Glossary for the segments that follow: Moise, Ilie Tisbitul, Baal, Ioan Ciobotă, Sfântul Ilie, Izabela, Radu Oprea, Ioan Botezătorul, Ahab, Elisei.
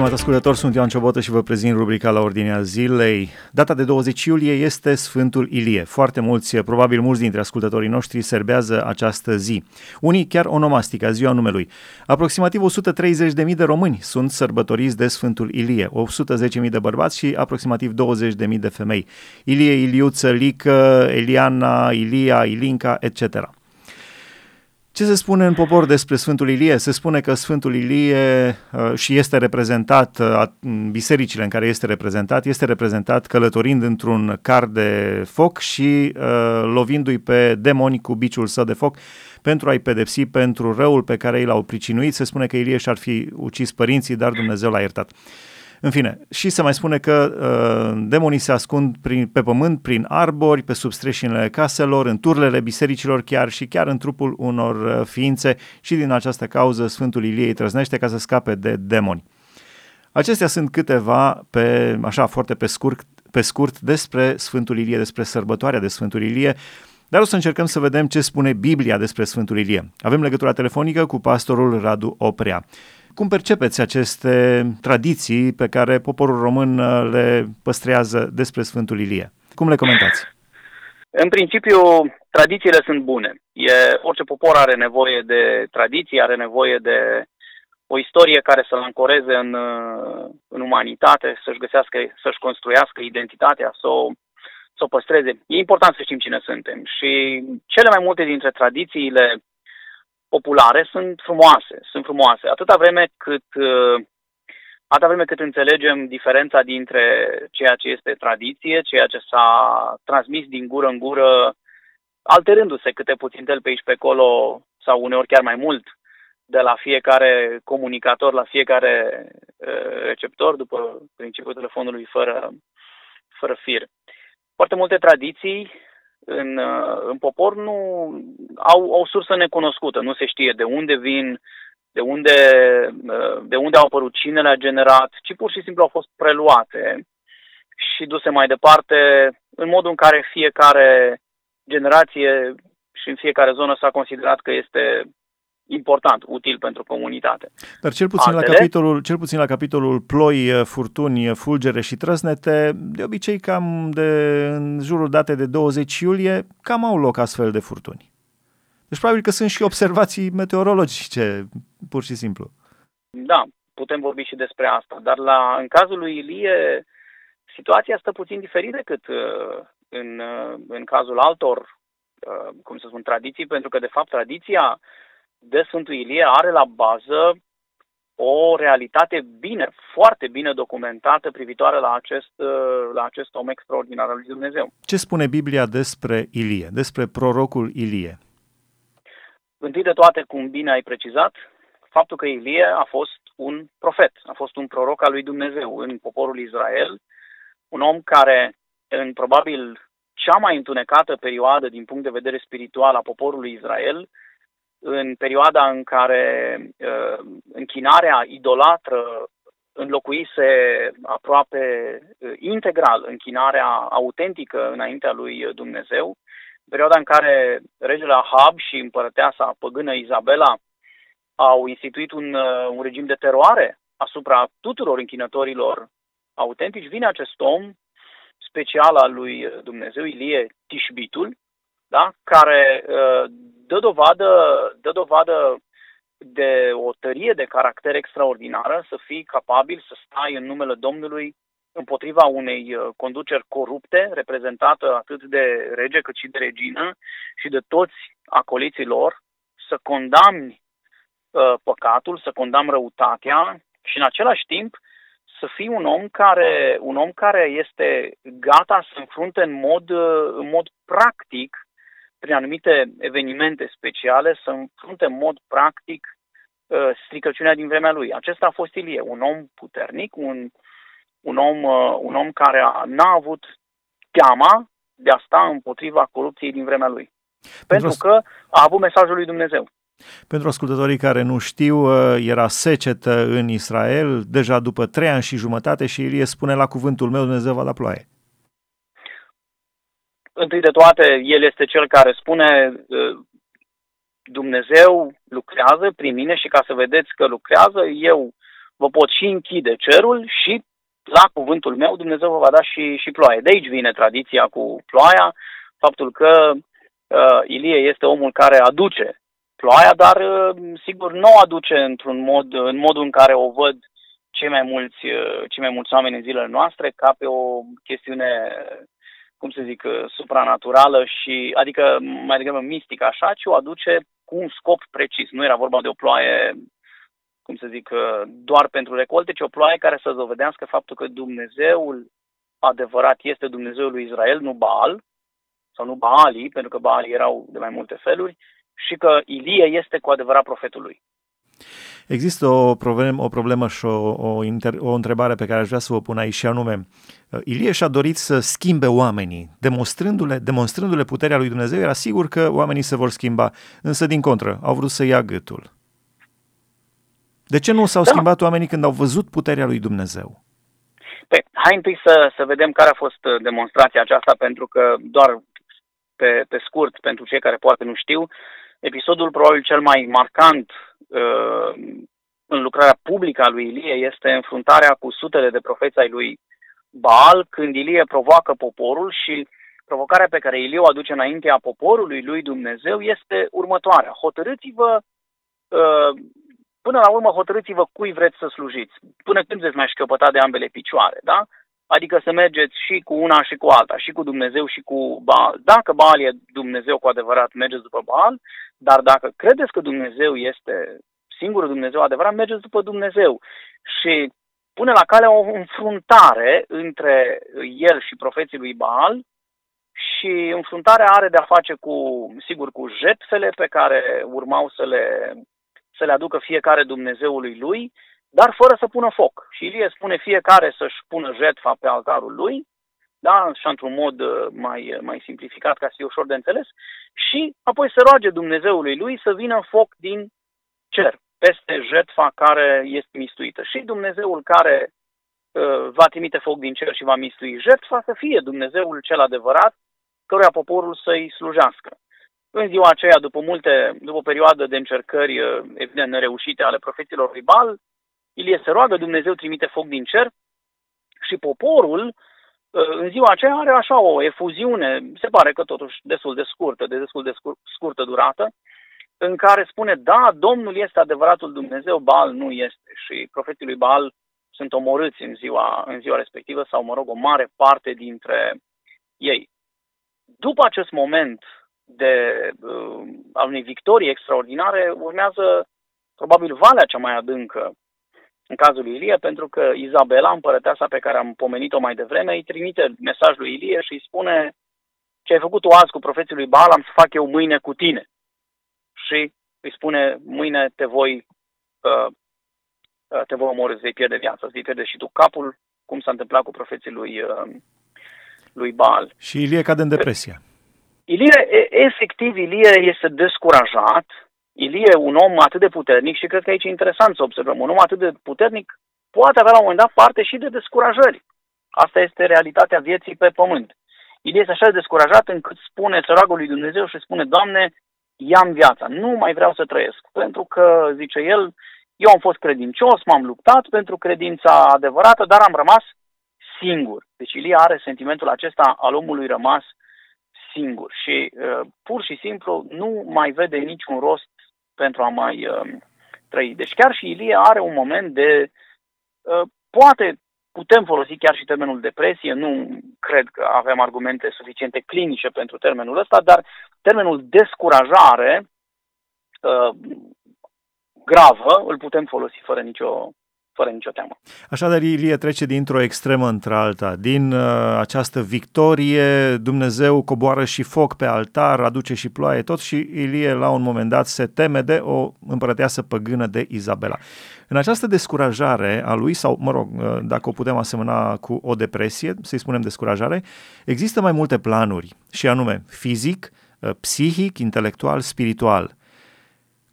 Stimați ascultători, sunt Ioan Ciobotă și vă prezint rubrica La Ordinea Zilei. Data de 20 iulie este Sfântul Ilie. Foarte mulți, probabil mulți dintre ascultătorii noștri, serbează această zi. Unii chiar onomastica, ziua numelui. Aproximativ 130.000 de români sunt sărbătoriți de Sfântul Ilie, 810.000 de bărbați și aproximativ 20.000 de femei. Ilie, Iliuță, Lică, Eliana, Ilia, Ilinca, etc. Ce se spune în popor despre Sfântul Ilie? Se spune că Sfântul Ilie și este reprezentat, bisericile în care este reprezentat călătorind într-un car de foc și lovindu-i pe demoni cu biciul său de foc pentru a-i pedepsi pentru răul pe care ei l-au pricinuit. Se spune că Ilie și-ar fi ucis părinții, dar Dumnezeu l-a iertat. În fine, și se mai spune că demonii se ascund pe pământ, prin arbori, pe substreșinile caselor, în turlele bisericilor chiar în trupul unor ființe și din această cauză Sfântul Ilie îi trăznește ca să scape de demoni. Acestea sunt câteva, foarte pe scurt, despre Sfântul Ilie, despre sărbătoarea de Sfântul Ilie, dar o să încercăm să vedem ce spune Biblia despre Sfântul Ilie. Avem legătura telefonică cu pastorul Radu Oprea. Cum percepeți aceste tradiții pe care poporul român le păstrează despre Sfântul Ilie? Cum le comentați? În principiu, tradițiile sunt bune. Orice popor are nevoie de tradiții, are nevoie de o istorie care să-l ancoreze în umanitate, să-și construiască identitatea, să o păstreze. E important să știm cine suntem și cele mai multe dintre tradițiile populare sunt frumoase. Atâta vreme cât înțelegem diferența dintre ceea ce este tradiție, ceea ce s-a transmis din gură în gură, alterându-se câte puțin el pe aici pe acolo sau uneori chiar mai mult de la fiecare comunicator la fiecare receptor, după principiul telefonului fără fir. Foarte multe tradiții în popor nu au o sursă necunoscută, nu se știe de unde vin, de unde au apărut, cine le-a generat, ci pur și simplu au fost preluate și duse mai departe în modul în care fiecare generație și în fiecare zonă s-a considerat că este important, util pentru comunitate. Dar cel puțin la capitolul ploi, furtuni, fulgere și trăsnete, de obicei în jurul datei de 20 iulie, cam au loc astfel de furtuni. Deci probabil că sunt și observații meteorologice, pur și simplu. Da, putem vorbi și despre asta, dar în cazul lui Ilie, situația stă puțin diferit decât în cazul altor, tradiții, pentru că de fapt tradiția de Sfântul Ilie are la bază o realitate foarte bine documentată privitoare la acest om extraordinar al lui Dumnezeu. Ce spune Biblia despre Ilie, despre prorocul Ilie? Întâi de toate, cum bine ai precizat, faptul că Ilie a fost un profet, a fost un proroc al lui Dumnezeu în poporul Israel, un om care în probabil cea mai întunecată perioadă din punct de vedere spiritual a poporului Israel, în perioada în care închinarea idolatră înlocuise aproape integral închinarea autentică înaintea lui Dumnezeu, în perioada în care regele Ahab și împărăteasa păgână Izabela au instituit un regim de teroare asupra tuturor închinătorilor autentici, vine acest om special al lui Dumnezeu, Ilie Tisbitul, da? Care dă dovadă de o tărie de caracter extraordinară, să fii capabil să stai în numele Domnului împotriva unei conduceri corupte, reprezentată atât de rege cât și de regină și de toți acoliții lor, să condamni păcatul, să condamni răutatea și în același timp să fii un om care este gata să înfrunte în mod practic, prin anumite evenimente speciale, să înfrunte în mod practic stricăciunea din vremea lui. Acesta a fost Ilie, un om puternic, un om care n-a avut teama de a sta împotriva corupției din vremea lui. Pentru că a avut mesajul lui Dumnezeu. Pentru ascultătorii care nu știu, era secetă în Israel deja după 3 ani și jumătate și Ilie spune: la cuvântul meu Dumnezeu va da ploaie. Întâi de toate, el este cel care spune: Dumnezeu lucrează prin mine și ca să vedeți că lucrează, eu vă pot și închide cerul și la cuvântul meu Dumnezeu vă va da și ploaie. De aici vine tradiția cu ploaia, faptul că Ilie este omul care aduce ploaia, dar sigur nu o aduce în modul în care o văd cei mai mulți oameni în zilele noastre, ca pe o chestiune, cum să zic, supranaturală, și, adică mai degrabă mistică așa, ci o aduce cu un scop precis. Nu era vorba de o ploaie, cum să zic, doar pentru recolte, ci o ploaie care să dovedească faptul că Dumnezeul adevărat este Dumnezeul lui Israel, nu Baal, sau nu Baalii, pentru că Baalii erau de mai multe feluri, și că Ilie este cu adevărat profetul lui. Există o problemă și o întrebare pe care aș vrea să o pun aici, și anume, Ilie și-a dorit să schimbe oamenii, demonstrându-le puterea lui Dumnezeu, era sigur că oamenii se vor schimba, însă din contră, au vrut să ia gâtul. De ce nu s-au schimbat oamenii când au văzut puterea lui Dumnezeu? Păi, hai întâi să vedem care a fost demonstrația aceasta, pentru că doar pe scurt, pentru cei care poate nu știu, episodul probabil cel mai marcant în lucrarea publică a lui Ilie este înfruntarea cu sutele de profeți ai lui Baal, când Ilie provoacă poporul, și provocarea pe care Ilie o aduce înaintea poporului lui Dumnezeu este următoarea. Până la urmă hotărâți-vă cui vreți să slujiți, până când veți mai șchiopăta de ambele picioare, da? Adică să mergeți și cu una și cu alta, și cu Dumnezeu și cu Baal. Dacă Baal e Dumnezeu cu adevărat, mergeți după Baal, dar dacă credeți că Dumnezeu este singurul Dumnezeu adevărat, mergeți după Dumnezeu. Și pune la cale o înfruntare între el și profeții lui Baal, și înfruntarea are de-a face cu jetfele pe care urmau să le aducă fiecare Dumnezeului lui, dar fără să pună foc. Și Ilie spune fiecare să-și pună jetfa pe altarul lui, da? Și într-un mod mai simplificat, ca să fie ușor de înțeles, și apoi să roage Dumnezeului lui să vină foc din cer peste jetfa care este mistuită. Și Dumnezeul care va trimite foc din cer și va mistui jetfa să fie Dumnezeul cel adevărat, căruia poporul să-i slujească. În ziua aceea, după o perioadă de încercări, evident, nereușite ale profeților lui Baal, Ilie se roagă, Dumnezeu trimite foc din cer și poporul în ziua aceea are așa o efuziune, se pare că totuși destul de scurtă durată, în care spune, da, Domnul este adevăratul Dumnezeu, Baal nu este. Și profeții lui Baal sunt omorâți în ziua respectivă, sau, mă rog, o mare parte dintre ei. După acest moment al unei victorii extraordinare, urmează probabil valea cea mai adâncă în cazul lui Ilie, pentru că Izabela, împărăteasa pe care am pomenit-o mai devreme, îi trimite mesaj lui Ilie și îi spune: ce ai făcut tu azi cu profeții lui Baal, am să fac eu mâine cu tine. Și îi spune: mâine te voi omorâ, îți vei pierde viața, îți vei pierde și tu capul, cum s-a întâmplat cu profeții lui Baal. Și Ilie cade în depresie. Efectiv, Ilie este descurajat. Ilie, un om atât de puternic, și cred că aici e interesant să observăm, un om atât de puternic poate avea la un moment dat parte și de descurajări. Asta este realitatea vieții pe pământ. Ilie este așa de descurajat încât spune, se roagă lui Dumnezeu și spune: Doamne, ia-mi viața, nu mai vreau să trăiesc, pentru că, zice el, eu am fost credincios, m-am luptat pentru credința adevărată, dar am rămas singur. Deci Ilie are sentimentul acesta al omului rămas singur și pur și simplu nu mai vede niciun rost pentru a mai trăi. Deci chiar și Ilie are un moment de, poate putem folosi chiar și termenul depresie, nu cred că avem argumente suficiente clinice pentru termenul ăsta, dar termenul descurajare gravă îl putem folosi fără nicio teamă. Așadar, Ilie trece dintr-o extremă într-alta. Din această victorie, Dumnezeu coboară și foc pe altar, aduce și ploaie, tot, și Ilie la un moment dat se teme de o împărăteasă păgână, de Izabela. În această descurajare a lui, sau, mă rog, dacă o putem asemăna cu o depresie, să-i spunem descurajare, există mai multe planuri, și anume fizic, psihic, intelectual, spiritual.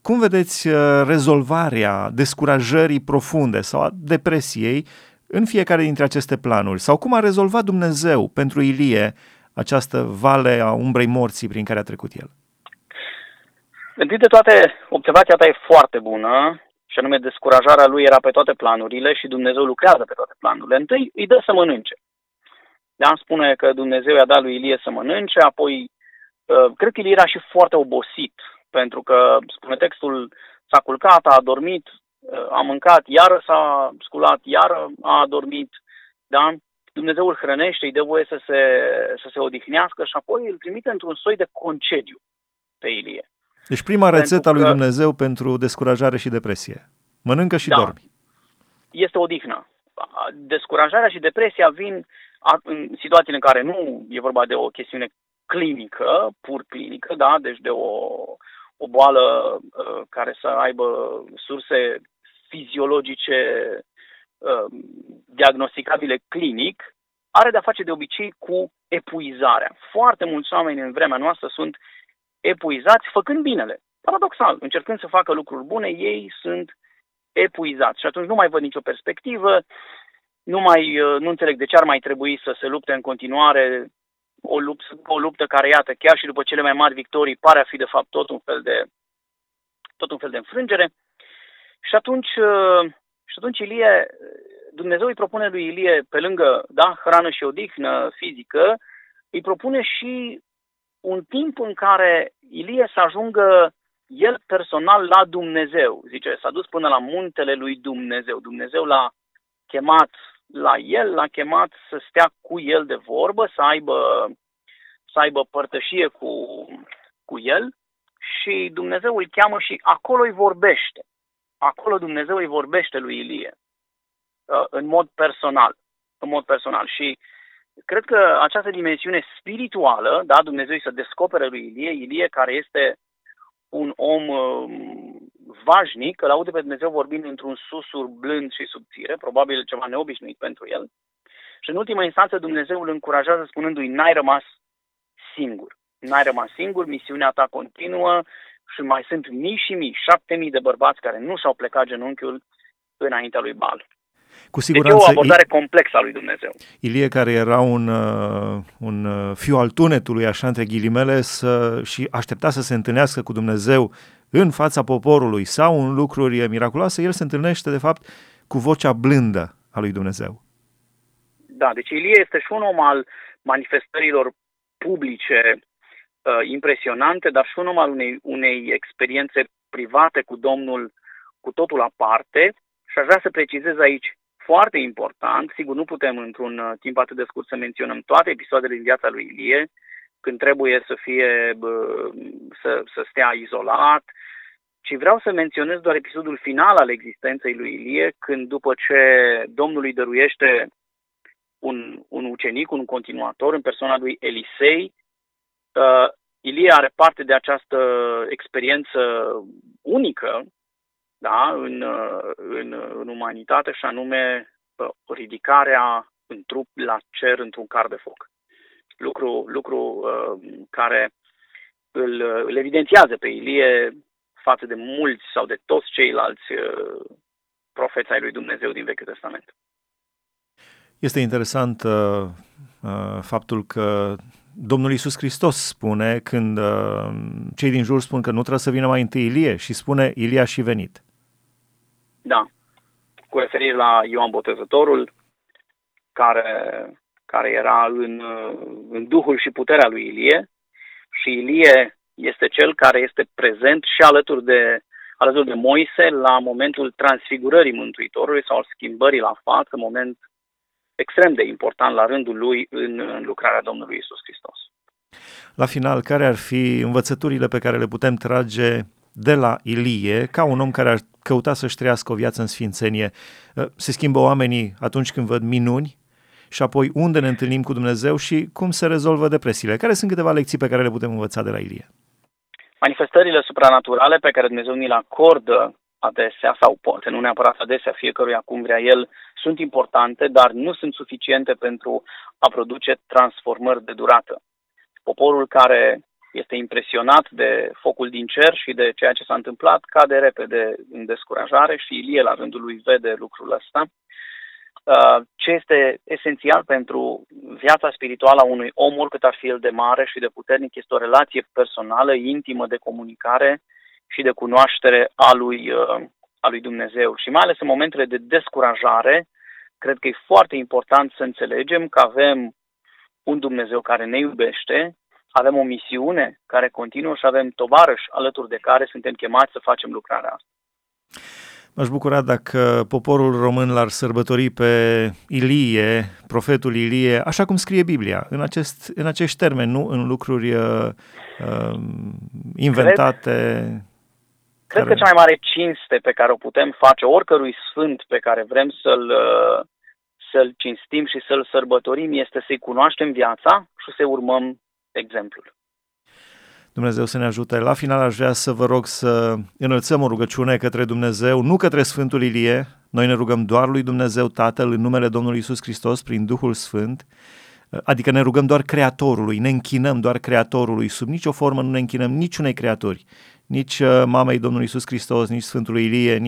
Cum vedeți rezolvarea descurajării profunde sau a depresiei în fiecare dintre aceste planuri? Sau cum a rezolvat Dumnezeu pentru Ilie această vale a umbrei morții prin care a trecut el? Întâi de toate, observația ta e foarte bună Și anume, descurajarea lui era pe toate planurile și Dumnezeu lucrează pe toate planurile. Întâi îi dă să mănânce. De-am spune că Dumnezeu i-a dat lui Ilie să mănânce, apoi cred că Ilie era și foarte obosit, pentru că, spune textul, s-a culcat, a adormit, a mâncat, iară s-a sculat, iară a adormit, da? Dumnezeu îl hrănește, îi dă voie să se odihnească și apoi îl trimite într-un soi de concediu pe Ilie. Deci prima rețetă a lui Dumnezeu pentru descurajare și depresie. Mănâncă și dormi. Este odihna. Descurajarea și depresia vin în situațiile în care nu e vorba de o chestiune clinică, pur clinică, da? Deci de o boală care să aibă surse fiziologice diagnosticabile clinic, are de-a face de obicei cu epuizarea. Foarte mulți oameni în vremea noastră sunt epuizați făcând binele. Paradoxal, încercând să facă lucruri bune, ei sunt epuizați și atunci nu mai văd nicio perspectivă, nu înțeleg de ce ar mai trebui să se lupte în continuare o luptă care, iată, chiar și după cele mai mari victorii, pare a fi de fapt tot un fel de înfrângere. Și atunci Ilie, Dumnezeu îi propune lui Ilie, pe lângă hrană și odihnă fizică, îi propune și un timp în care Ilie să ajungă el personal la Dumnezeu. Zice, s-a dus până la muntele lui Dumnezeu. Dumnezeu l-a chemat la el, l-a chemat să stea cu el de vorbă, să aibă părtășie cu el și Dumnezeu îl cheamă și acolo îi vorbește. Acolo Dumnezeu îi vorbește lui Ilie în mod personal. Și cred că această dimensiune spirituală, Dumnezeu îi se descopere lui Ilie, care este un om vașnic, îl aude pe Dumnezeu vorbind într-un susur blând și subțire, probabil ceva neobișnuit pentru el. Și în ultima instanță Dumnezeu îl încurajează spunându-i, n-ai rămas singur, misiunea ta continuă și mai sunt mii și mii, 7.000 de bărbați care nu și-au plecat genunchiul înaintea lui Baal. Cu siguranță, deci e o abordare complexă a lui Dumnezeu. Ilie, care era un fiu al tunetului, așa între ghilimele, și aștepta să se întâlnească cu Dumnezeu în fața poporului sau în lucruri miraculoase, el se întâlnește, de fapt, cu vocea blândă a lui Dumnezeu. Da, deci Ilie este și un om al manifestărilor publice impresionante, dar și un om al unei experiențe private cu Domnul cu totul aparte. Și aș vrea să precizez aici, foarte important, sigur nu putem într-un timp atât de scurt să menționăm toate episoadele din viața lui Ilie, când trebuie să stea izolat, ci vreau să menționez doar episodul final al existenței lui Ilie, când după ce Domnul îi dăruiește un ucenic, un continuator, în persoana lui Elisei, Ilie are parte de această experiență unică, în umanitate, și anume ridicarea în trup la cer într-un car de foc. Lucru care îl evidențiază pe Ilie față de mulți sau de toți ceilalți profeți ai lui Dumnezeu din Vechiul Testament. Este interesant faptul că Domnul Iisus Hristos spune, când cei din jur spun că nu trebuie să vină mai întâi Ilie, și spune, Ilie a și venit. Da, cu referire la Ioan Botezătorul, care era în duhul și puterea lui Ilie, și Ilie este cel care este prezent și alături de Moise la momentul transfigurării Mântuitorului sau schimbării la față, moment extrem de important la rândul lui în lucrarea Domnului Iisus Hristos. La final, care ar fi învățăturile pe care le putem trage de la Ilie, ca un om care ar căuta să-și trăiască o viață în sfințenie? Se schimbă oamenii atunci când văd minuni? Și apoi unde ne întâlnim cu Dumnezeu și cum se rezolvă depresiile? Care sunt câteva lecții pe care le putem învăța de la Ilie? Manifestările supranaturale pe care Dumnezeu ni le acordă adesea, sau poate nu neapărat adesea, fiecăruia cum vrea el, sunt importante, dar nu sunt suficiente pentru a produce transformări de durată. Poporul care este impresionat de focul din cer și de ceea ce s-a întâmplat cade repede în descurajare și Ilie la rândul lui vede lucrul ăsta. Ce este esențial pentru viața spirituală a unui om, oricât ar fi el de mare și de puternic, este o relație personală, intimă, de comunicare și de cunoaștere a lui a lui Dumnezeu. Și mai ales în momentele de descurajare, cred că e foarte important să înțelegem că avem un Dumnezeu care ne iubește, avem o misiune care continuă și avem tovarăși alături de care suntem chemați să facem lucrarea asta. M-aș bucura dacă poporul român l-ar sărbători pe Ilie, profetul Ilie, așa cum scrie Biblia, în acești termeni, nu în lucruri inventate. Cred că cea mai mare cinste pe care o putem face oricărui sfânt pe care vrem să-l cinstim și să-l sărbătorim este să-i cunoaștem viața și să urmăm exemplul. Dumnezeu să ne ajute. La final aș vrea să vă rog să înălțăm o rugăciune către Dumnezeu, nu către Sfântul Ilie. Noi ne rugăm doar lui Dumnezeu Tatăl în numele Domnului Iisus Hristos prin Duhul Sfânt, adică ne rugăm doar Creatorului, ne închinăm doar Creatorului, sub nicio formă nu ne închinăm niciunei creaturi, nici mamei Domnului Iisus Hristos, nici Sfântului Ilie,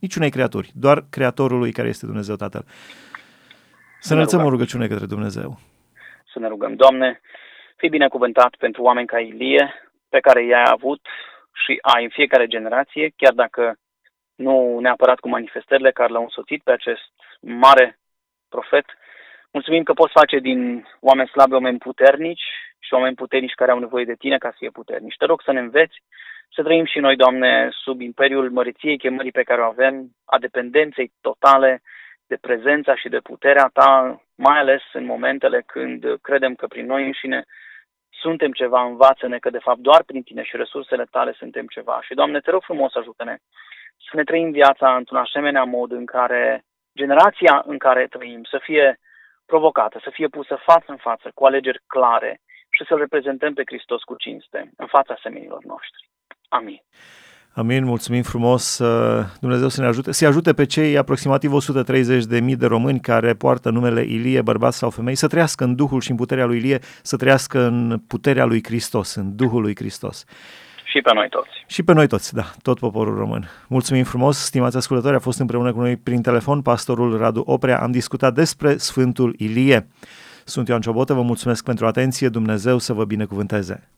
niciunei creaturi, doar Creatorului care este Dumnezeu Tatăl. Să înălțăm o rugăciune către Dumnezeu. Să ne rugăm. Doamne, fii binecuvântat pentru oameni ca Ilie, pe care i-ai avut și ai în fiecare generație, chiar dacă nu neapărat cu manifestările care l-au însoțit pe acest mare profet. Mulțumim că poți face din oameni slabi oameni puternici și oameni puternici care au nevoie de tine ca să fie puternici. Te rog să ne înveți să trăim și noi, Doamne, sub imperiul măriției chemării pe care o avem, a dependenței totale de prezența și de puterea Ta, mai ales în momentele când credem că prin noi înșine suntem ceva, învață-ne că de fapt doar prin Tine și resursele Tale suntem ceva. Și, Doamne, te rog frumos, ajută-ne să ne trăim viața într-un asemenea mod în care generația în care trăim să fie provocată, să fie pusă față în față cu alegeri clare și să-L reprezentăm pe Hristos cu cinste în fața semenilor noștri. Amin. Amin, mulțumim frumos, Dumnezeu să ne ajute, să-i ajute pe cei aproximativ 130.000 de români care poartă numele Ilie, bărbați sau femei, să trăiască în Duhul și în puterea lui Ilie, să trăiască în puterea lui Hristos, în Duhul lui Hristos. Și pe noi toți. Și pe noi toți, da, tot poporul român. Mulțumim frumos, stimați ascultători, a fost împreună cu noi prin telefon pastorul Radu Oprea, am discutat despre Sfântul Ilie. Sunt Ioan Ciobotă, vă mulțumesc pentru atenție, Dumnezeu să vă binecuvânteze.